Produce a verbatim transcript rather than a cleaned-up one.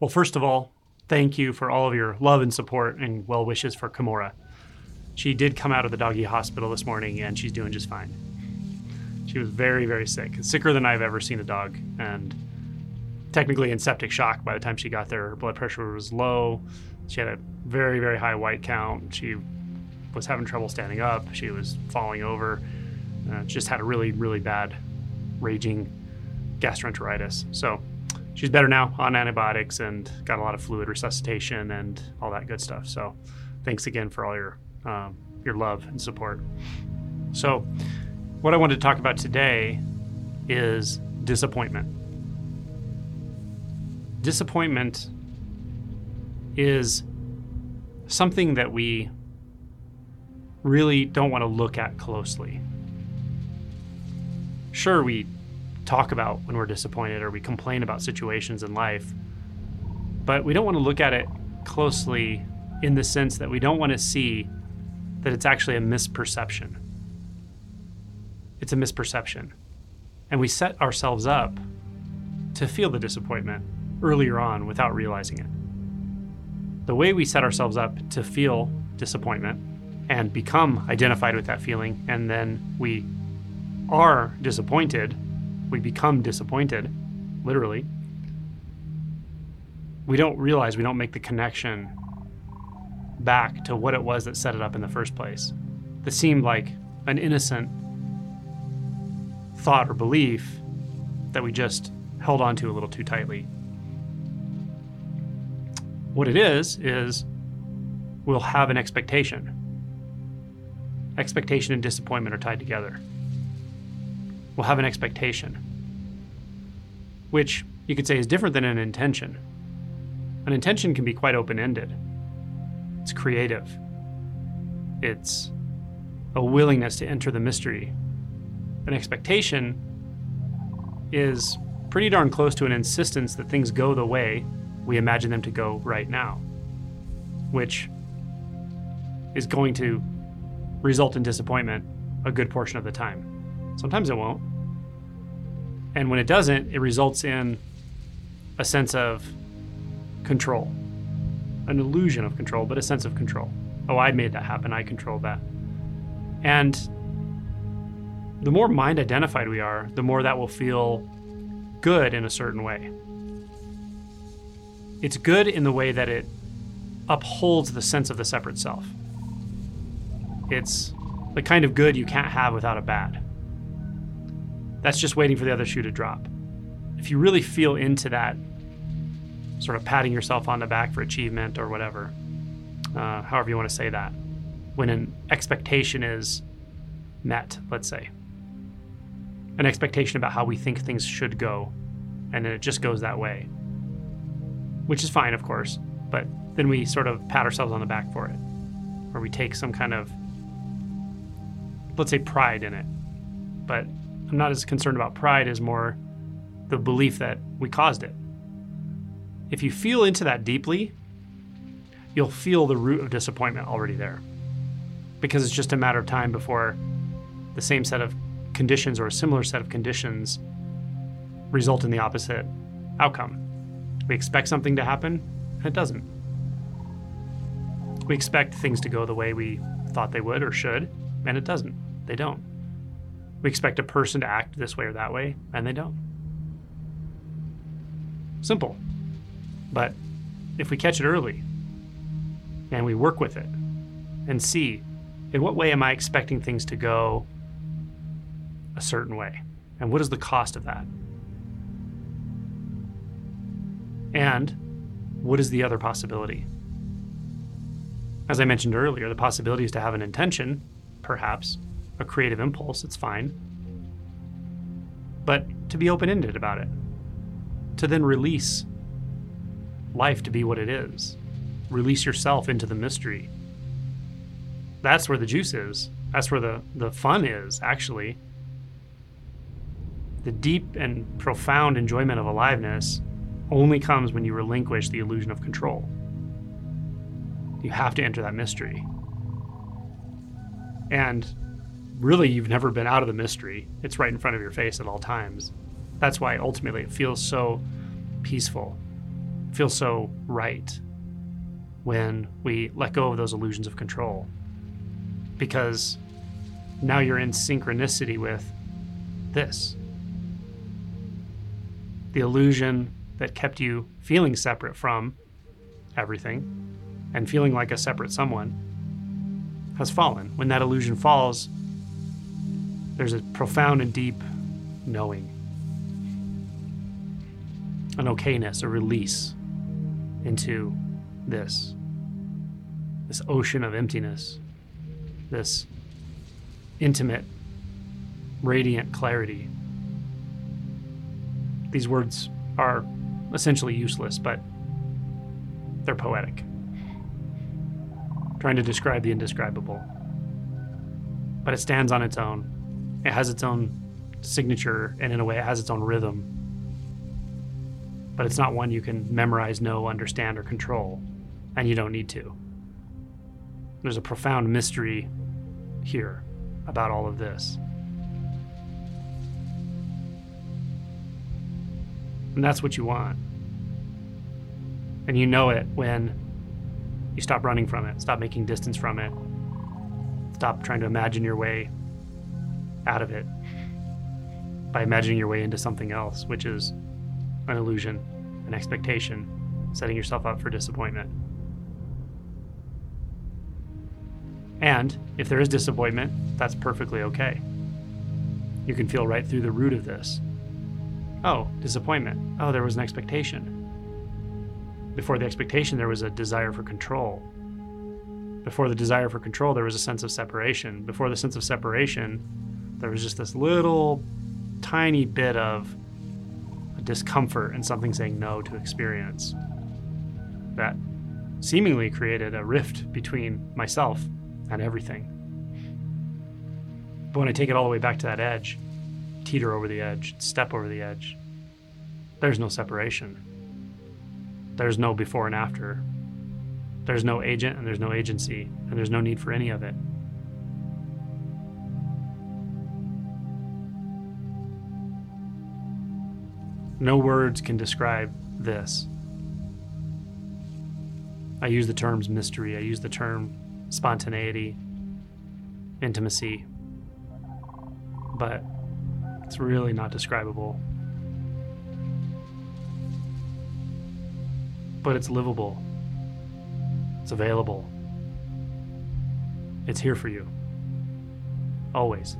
Well, first of all, thank you for all of your love and support and well wishes for Kimora. She did come out of the doggy hospital this morning and she's doing just fine. She was very, very sick, sicker than I've ever seen a dog, and technically in septic shock by the time she got there. Her blood pressure was low. She had a very, very high white count. She was having trouble standing up. She was falling over. Uh, just had a really, really bad raging gastroenteritis. So she's better now on antibiotics and got a lot of fluid resuscitation and all that good stuff. So thanks again for all your um, your love and support. So what I wanted to talk about today is disappointment. Disappointment is something that we really don't want to look at closely. Sure, we talk about when we're disappointed or we complain about situations in life, but we don't want to look at it closely in the sense that we don't want to see that it's actually a misperception. It's a misperception. And we set ourselves up to feel the disappointment earlier on without realizing it. The way we set ourselves up to feel disappointment and become identified with that feeling, and then we are disappointed, we become disappointed, literally. We don't realize, we don't make the connection back to what it was that set it up in the first place. That seemed like an innocent thought or belief that we just held onto a little too tightly. What it is, is we'll have an expectation. Expectation and disappointment are tied together. We'll have an expectation, which you could say is different than an intention. An intention can be quite open-ended. It's creative. It's a willingness to enter the mystery. An expectation is pretty darn close to an insistence that things go the way we imagine them to go right now, which is going to result in disappointment a good portion of the time. Sometimes it won't. And when it doesn't, it results in a sense of control, an illusion of control, but a sense of control. Oh, I made that happen. I controlled that. And the more mind identified we are, the more that will feel good in a certain way. It's good in the way that it upholds the sense of the separate self. It's the kind of good you can't have without a bad. That's just waiting for the other shoe to drop. If you really feel into that, sort of patting yourself on the back for achievement or whatever, uh, however you want to say that, when an expectation is met, let's say, an expectation about how we think things should go, and then it just goes that way, which is fine, of course, but then we sort of pat ourselves on the back for it, or we take some kind of, let's say, pride in it. But I'm not as concerned about pride as more the belief that we caused it. If you feel into that deeply, you'll feel the root of disappointment already there, because it's just a matter of time before the same set of conditions or a similar set of conditions result in the opposite outcome. We expect something to happen, and it doesn't. We expect things to go the way we thought they would or should, and it doesn't. They don't. We expect a person to act this way or that way, and they don't. Simple. But if we catch it early and we work with it and see, in what way am I expecting things to go a certain way? And what is the cost of that? And what is the other possibility? As I mentioned earlier, the possibility is to have an intention, perhaps, a creative impulse, it's fine, but to be open-ended about it, to then release life to be what it is, release yourself into the mystery. That's where the juice is. That's where the, the fun is, actually. The deep and profound enjoyment of aliveness only comes when you relinquish the illusion of control. You have to enter that mystery. And really, you've never been out of the mystery. It's right in front of your face at all times. That's why ultimately it feels so peaceful. feel so right when we let go of those illusions of control, because now you're in synchronicity with this. The illusion that kept you feeling separate from everything and feeling like a separate someone has fallen. When that illusion falls, there's a profound and deep knowing, an okayness, a release into this, this ocean of emptiness, this intimate, radiant clarity. These words are essentially useless, but they're poetic. Trying to describe the indescribable. But it stands on its own. It has its own signature, and in a way it has its own rhythm. But it's not one you can memorize, know, understand, or control, and you don't need to. There's a profound mystery here about all of this. And that's what you want. And you know it when you stop running from it, stop making distance from it, stop trying to imagine your way out of it by imagining your way into something else, which is an illusion, an expectation, setting yourself up for disappointment. And if there is disappointment, that's perfectly okay. You can feel right through the root of this. Oh, disappointment. Oh, there was an expectation. Before the expectation, there was a desire for control. Before the desire for control, there was a sense of separation. Before the sense of separation, there was just this little tiny bit of discomfort and something saying no to experience that seemingly created a rift between myself and everything. But when I take it all the way back to that edge, teeter over the edge, step over the edge, there's no separation. There's no before and after. There's no agent and there's no agency, and there's no need for any of it. No words can describe this. I use the terms mystery, I use the term spontaneity, intimacy, but it's really not describable. But it's livable, it's available, it's here for you, always.